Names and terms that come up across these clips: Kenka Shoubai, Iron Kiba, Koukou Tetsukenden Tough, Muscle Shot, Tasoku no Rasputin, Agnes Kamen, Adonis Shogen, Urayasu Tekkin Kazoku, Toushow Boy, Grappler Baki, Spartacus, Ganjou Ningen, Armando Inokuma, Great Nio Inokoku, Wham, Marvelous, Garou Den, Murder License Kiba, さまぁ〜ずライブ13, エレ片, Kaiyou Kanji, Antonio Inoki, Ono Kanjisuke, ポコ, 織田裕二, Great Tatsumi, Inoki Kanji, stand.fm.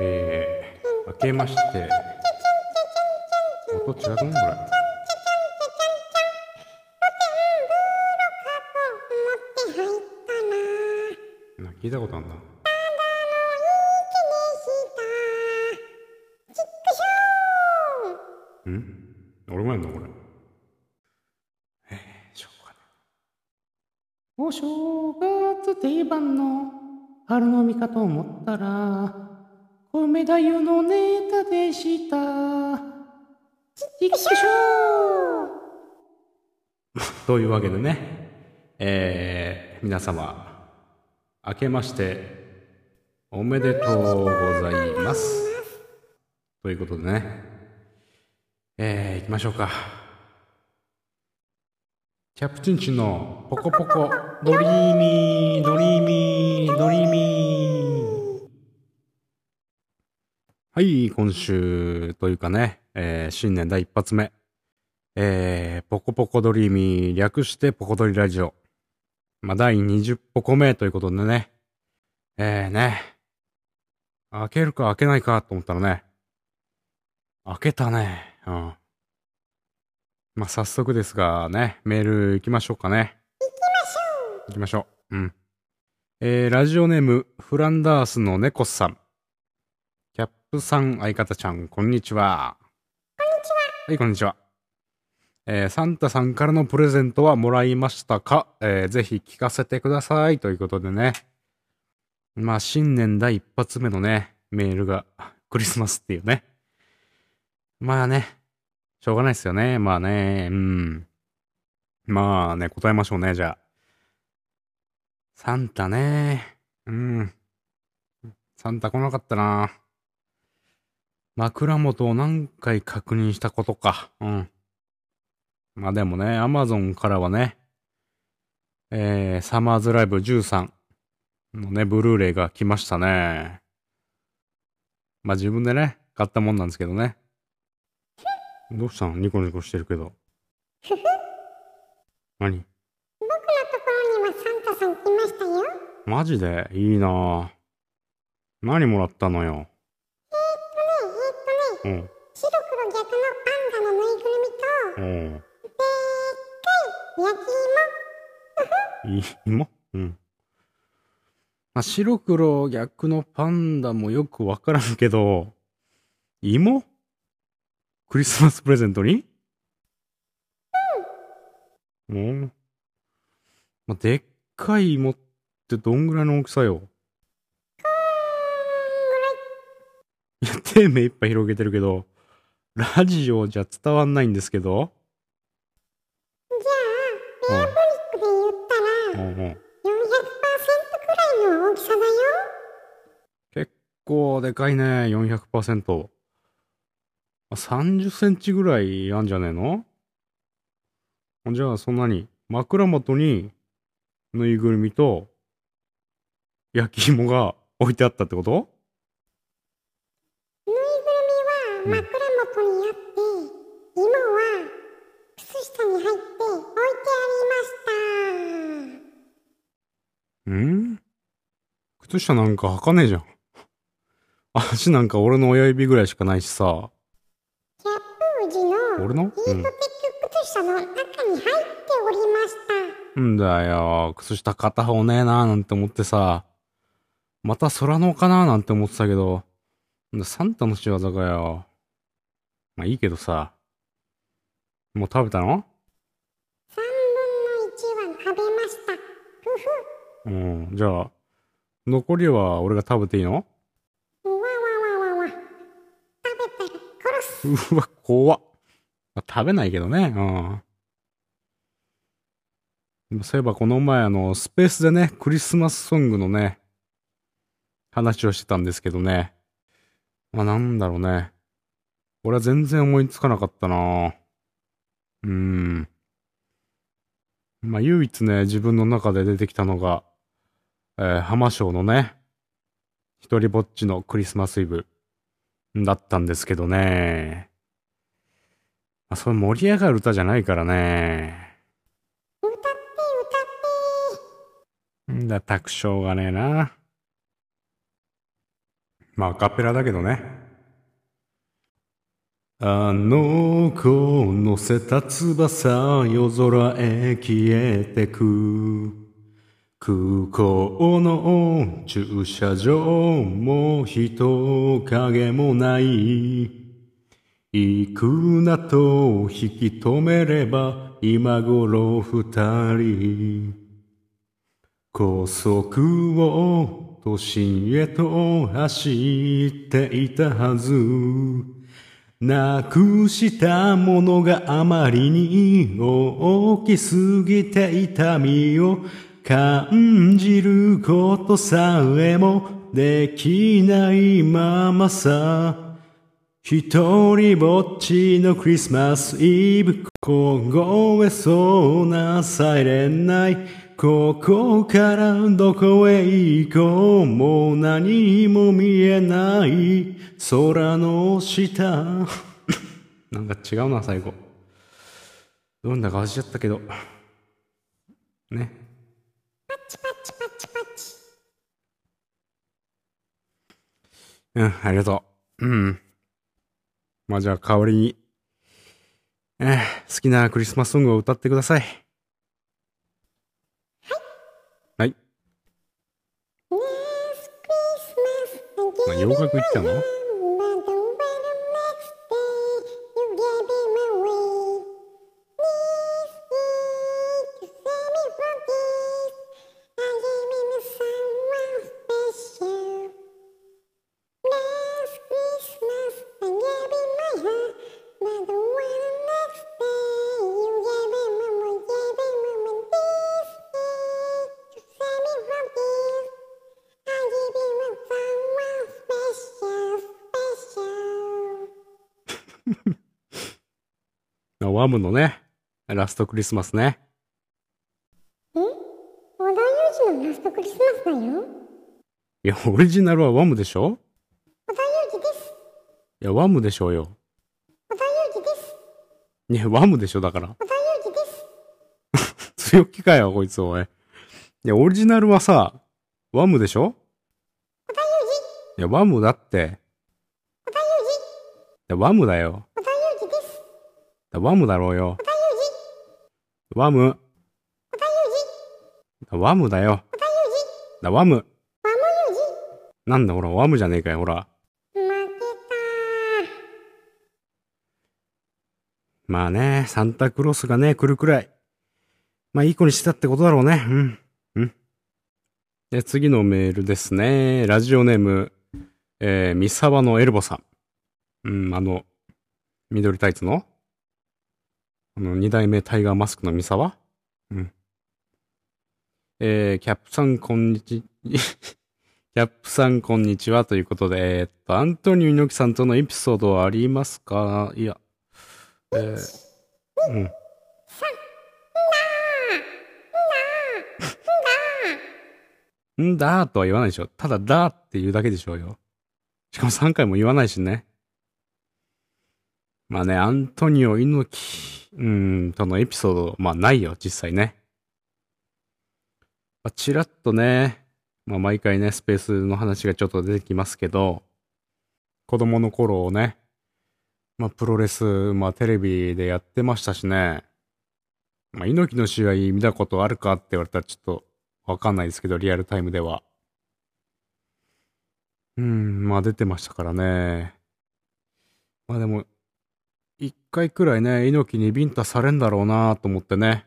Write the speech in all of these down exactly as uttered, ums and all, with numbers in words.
えー、明けまして音違うのこれな聞いたことあるな。うん俺もやんのこれえー、しょうがない。お正月定番の春の味かと思ったら米太夫のネタでした。ちくしょうというわけでね、えー、皆様明けましておめでとうございますということでね、えー、行きましょうか。キャプチンチのポコポコドリーミードリーミードリーミー。はい今週というかね、えー、新年第一発目、えー、ポコポコドリーミー略してポコドリラジオ、まあ、第にじゅうポコ目ということでね、えーね開けるか開けないかと思ったらね開けたね。うんまあ早速ですがね、メール行きましょうかね。行きましょう。うん。えー、ラジオネーム、フランダースの猫さん。キャップさん、相方ちゃん、こんにちは。こんにちは。はい、こんにちは。えー、サンタさんからのプレゼントはもらいましたか？えー、ぜひ聞かせてください。ということでね。まあ、新年第一発目のね、メールが、クリスマスっていうね。まあね。しょうがないですよね。まあね、うん。まあね、答えましょうね、じゃあ。サンタね。うん。サンタ来なかったな。枕元を何回確認したことか。うん。まあでもね、アマゾンからはね、えー、サマーズライブじゅうさんのね、ブルーレイが来ましたね。まあ自分でね、買ったもんなんですけどね。どうしたの？ニコニコしてるけど。ふふ。何？僕のところにはサンタさん来ましたよ。マジで？いいなぁ。何もらったのよ。えーっとね、えーっとね。うん。白黒逆のパンダのぬいぐるみと、うん。でーっかい焼き芋。ふふ。芋？うん。まあ、白黒逆のパンダもよくわからんけど、芋？クリスマスプレゼントに？うん。うん。まあ、でっかい芋ってどんぐらいの大きさよ？こんぐらい。いや、手目いっぱい広げてるけど、ラジオじゃ伝わんないんですけど。じゃあ、ペアボリックで言ったら、うんうん、よんひゃくパーセント くらいの大きさだよ。結構でかいね、よんひゃくパーセント。さんじゅっセンチぐらいあんじゃねえの？じゃあそんなに枕元にぬいぐるみと焼き芋が置いてあったってこと？ぬいぐるみは枕元にあって、うん、芋は靴下に入って置いてありました。ん？靴下なんか履かねえじゃん。足なんか俺の親指ぐらいしかないしさ。俺の？うん。ヒートテック靴下の中に入っておりました。んだよ、靴下片方ねえなーなんて思ってさ、また空のかなーなんて思ってたけど、サンタの仕業かよ。まあいいけどさ、もう食べたの？さんぶんのいちは食べました。ふふ。うん、じゃあ、残りは俺が食べていいの？うわわわわわ。食べたら殺す。うわ、怖っ。食べないけどね。うん。そういえばこの前あのスペースでねクリスマスソングのね話をしてたんですけどね。まあなんだろうね。俺は全然思いつかなかったな。うーん。まあ唯一ね自分の中で出てきたのが、えー、浜松のねひとりぼっちのクリスマスイブだったんですけどね。あ、それ盛り上がる歌じゃないからね。歌って歌って。んだ、たくしょうがねえな。まあアカペラだけどね。あの子乗せた翼夜空へ消えてく。空港の駐車場も人影もない。行くなと引き止めれば今頃二人。高速を都心へと走っていたはず。なくしたものがあまりに大きすぎて痛みを感じることさえもできないままさ。一人ぼっちのクリスマスイブ、凍えそうなサイレンナイト、ここからどこへ行こう、もう何も見えない空の下なんか違うな、最後どんな顔しちゃったけどね。パチパチパチパチ、うん、ありがとう。うんまあじゃあ代わりに、えー、好きなクリスマスソングを歌ってください。洋楽行ったの？ワムのね、ラストクリスマスね。え？織田裕二のラストクリスマスだよ。いや、オリジナルはワムでしょ？織田裕二です。いや、ワムでしょうよ。織田裕二です。いや、ワムでしょ、だから。織田裕二です。強気かよ、こいつ、おい。いや、オリジナルはさ、ワムでしょ？織田裕二。いや、ワムだって。織田裕二。いや、ワムだよ。ワムだろうよ。ワム。ワムだよ。だワム。なんだほら、ワムじゃねえかよ、ほら。負けた。まあね、サンタクロースがね、来るくらい。まあいい子にしてたってことだろうね。うん。うん。で、次のメールですね。ラジオネーム、えー、三沢のエルボさん。うん、あの、緑タイツのあの二代目タイガーマスクの三沢、うん、えー、キャップさんこんにちキャップさんこんにちはということで、えー、っとアントニオ猪木さんとのエピソードはありますか？いや、えー、うん。んだーとは言わないでしょ。ただだーって言うだけでしょうよ。しかもさんかいも言わないしね。まあね、アントニオ猪木、うん、とのエピソード、まあないよ、実際ね。まあ、ちらっとね、まあ毎回ね、スペースの話がちょっと出てきますけど、子供の頃をね、まあプロレス、まあテレビでやってましたしね、まあ猪木の試合見たことあるかって言われたらちょっとわかんないですけど、リアルタイムでは。うん、まあ出てましたからね。まあでも、一回くらいね、猪木にビンタされんだろうなと思ってね。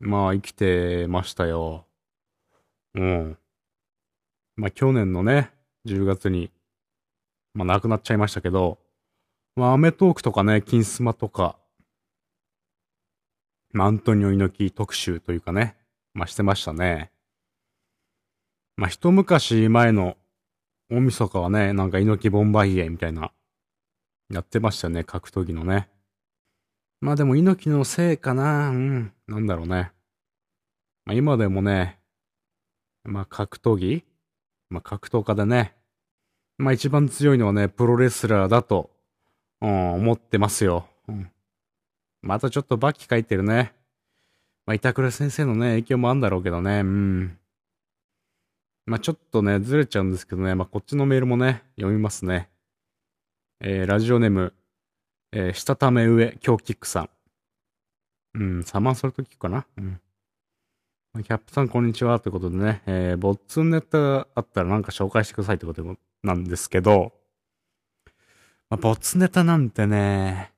まあ、生きてましたよ。うん。まあ、去年のね、じゅうがつに、まあ、亡くなっちゃいましたけど、まあ、アメトーークとかね、金スマとか、まあ、アントニオ猪木特集というかね、まあ、してましたね。まあ、一昔前の大晦日はね、なんか猪木ボンバイエみたいな、やってましたね、格闘技のね。まあでも猪木のせいかな、うん、なんだろうね。まあ今でもね、まあ格闘技、まあ格闘家でね、まあ一番強いのはね、プロレスラーだと、うん、思ってますよ。うん。またちょっとバッキ書いてるね。まあ板倉先生のね、影響もあるんだろうけどね、うん。まあちょっとね、ずれちゃうんですけどね、まあこっちのメールもね、読みますね。えー、ラジオネーム、えー、したため上、強キックさん。うん、サマンソルトキックかな。うん。キャップさん、こんにちは。ということでね、えー、ボッツンネタあったらなんか紹介してくださいってことなんですけど、まあ、ボツネタなんてね、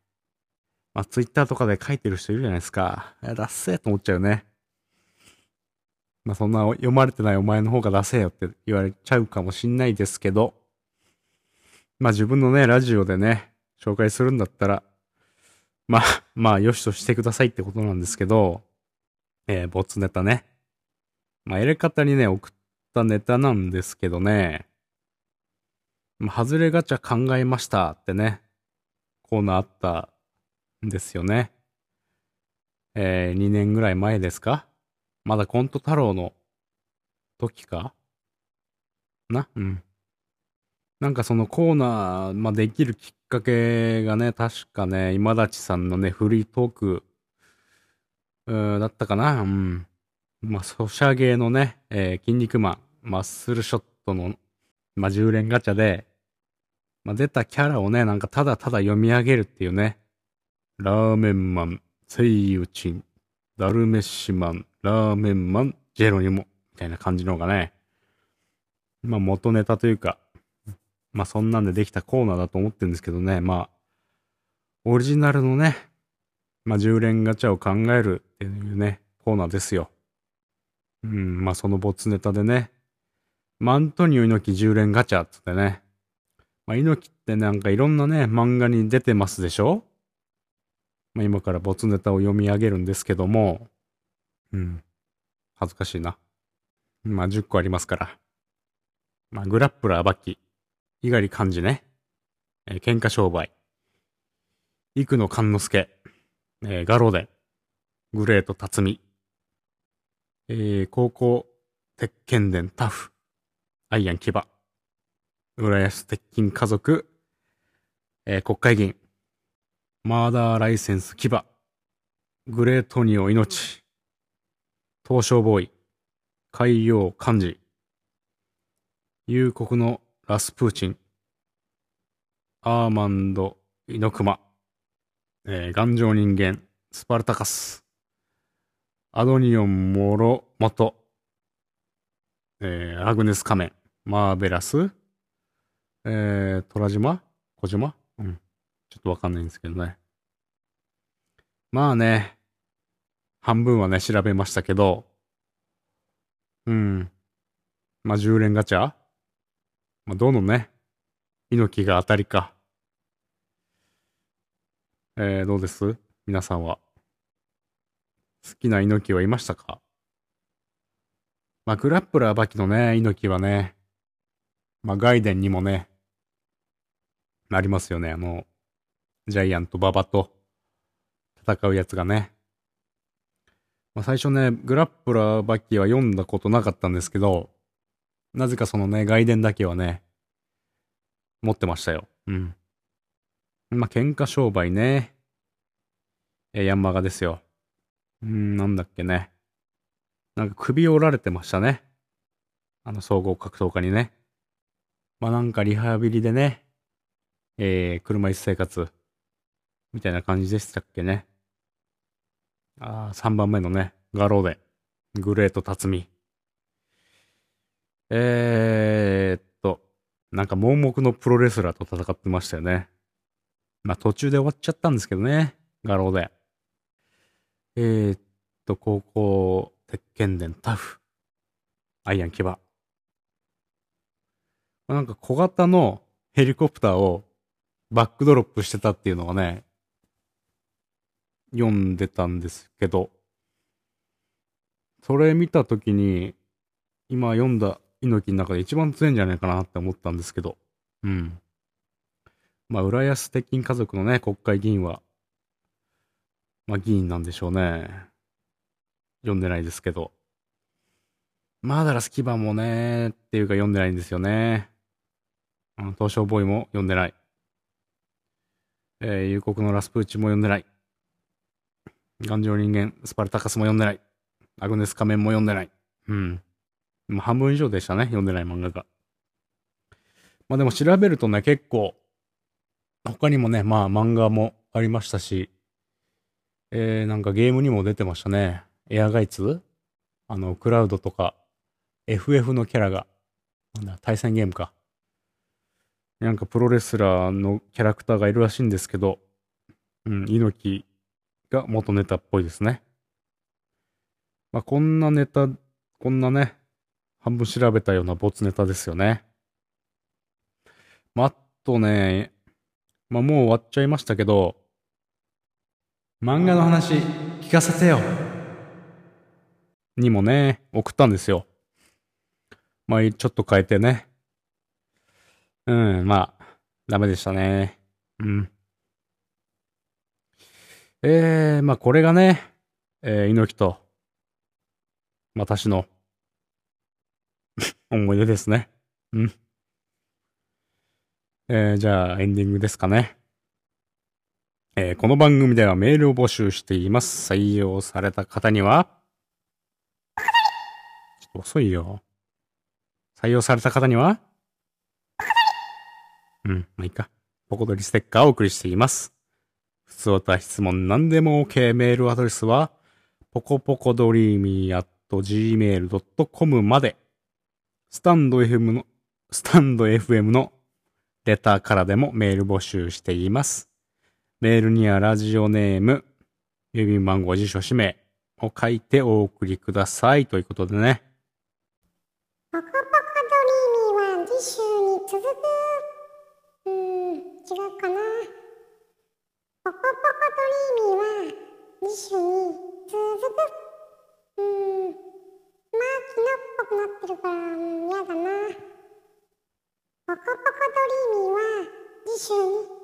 まあ、ツイッターとかで書いてる人いるじゃないですか。いや、ダッセーと思っちゃうね。まあ、そんな読まれてないお前の方がダセーよって言われちゃうかもしんないですけど、まあ、自分のね、ラジオでね、紹介するんだったら、まあ、まあ、よしとしてくださいってことなんですけど、えー、ボツネタね。まあ、やり方にね、送ったネタなんですけどね、ハズレガチャ考えましたってね、コーナーあったんですよね。えー、にねんぐらい前ですか？まだコント太郎の時かな？うん。なんかそのコーナー、まあ、できるきっかけがね、確かね、今立さんのね、フリートーク、うーだったかな？うん。まあ、ソシャゲのね、えー、筋肉マン、マッスルショットの、まあ、じゅう連ガチャで、まあ、出たキャラをね、なんかただただ読み上げるっていうね。ラーメンマン、セイウチン、ダルメッシュマン、ラーメンマン、ジェロニモ、みたいな感じの方がね、まあ元ネタというか、まあそんなんでできたコーナーだと思ってるんですけどね、まあ、オリジナルのね、まあじゅう連ガチャを考えるっていうね、コーナーですよ。うん、まあそのボツネタでね、マントニオ猪木じゅう連ガチャっつってね。まあ、猪木ってなんかいろんなね、漫画に出てますでしょ？まあ、今からボツネタを読み上げるんですけども、うん。恥ずかしいな。まあ、じゅっこありますから。まあ、グラップラーバキ、猪狩寛治ね、えー、喧嘩商売、生野勘之助、えー、ガロデン、グレート辰巳、えー、高校、鉄拳伝タフ、アイアンキバ、浦安鉄筋家族、えー、国会議員、マーダーライセンスキバ、グレートニオ命、東証ボーイ、海洋漢字、夕刻のラスプーチン、アーマンド猪熊、えー、頑丈人間、スパルタカス、アドニオン諸元、えー、アグネス仮面、マーベラス、えー、虎島？小島？うん。ちょっとわかんないんですけどね。まあね、半分はね、調べましたけど、うん。まあ、じゅう連ガチャ？まあ、どのね、猪木が当たりか。えー、どうです？皆さんは。好きな猪木はいましたか？まあ、グラップラーバキのね、猪木はね、まあ、ガイデンにもね、ありますよね。あの、ジャイアント馬場と戦うやつがね。まあ、最初ね、グラップラーバキは読んだことなかったんですけど、なぜかそのね、ガイデンだけはね、持ってましたよ。うん。まあ、喧嘩商売ね。え、ヤンマガですよ。うーん、なんだっけね。なんか首を折られてましたね。あの、総合格闘家にね。まあなんかリハビリでね、えー、車椅子生活、みたいな感じでしたっけね。ああ、さんばんめのね、ガローデン、グレート辰巳。えーっと、なんか盲目のプロレスラーと戦ってましたよね。まあ途中で終わっちゃったんですけどね、ガローデン。えーっと、高校、鉄拳伝タフ、アイアンキバ。なんか小型のヘリコプターをバックドロップしてたっていうのがね、読んでたんですけど、それ見たときに、今読んだ猪木の中で一番強いんじゃないかなって思ったんですけど、うん。まあ、浦安鉄筋家族のね、国会議員は、まあ、議員なんでしょうね。読んでないですけど。マーダラスキバもね、っていうか読んでないんですよね。東証ボーイも読んでない。えー、夕刻のラスプーチも読んでない。頑丈人間、スパルタカスも読んでない。アグネス仮面も読んでない。うん。まあ、半分以上でしたね、読んでない漫画が。まあでも調べるとね、結構、他にもね、まあ漫画もありましたし、えー、なんかゲームにも出てましたね。エアガイツ、あの、クラウドとか、エフエフ のキャラが、なんだ、対戦ゲームか。なんかプロレスラーのキャラクターがいるらしいんですけど、うん、猪木が元ネタっぽいですね。まあこんなネタ、こんなね、半分調べたような没ネタですよね。まあ、あとね、まあもう終わっちゃいましたけど、漫画の話聞かせてよにもね、送ったんですよ。まあちょっと変えてね。うん、まあ、ダメでしたね。うん。えー、まあこれがね、えー、猪木と、私の、思い出ですね。うん。えー、じゃあエンディングですかね。えー、この番組ではメールを募集しています。採用された方には、ちょっと遅いよ。採用された方には、うん、まあいいか。ポコドリステッカーをお送りしています。普通おた質問何でも OK。メールアドレスは、ポコポコドリーミー アットジーメールドットコム まで。スタンド エフエム の、スタンド エフエム のレターからでもメール募集しています。メールにはラジオネーム、郵便番号、住所、氏名を書いてお送りくださいということでね。ポコポコドリーミーは次週に続く。うーん、違うかな。ポコポコドリーミーは次週に続く。うーん。まあ、昨日っぽくなってるから、うん、やだな。ポコポコドリーミーは次週に。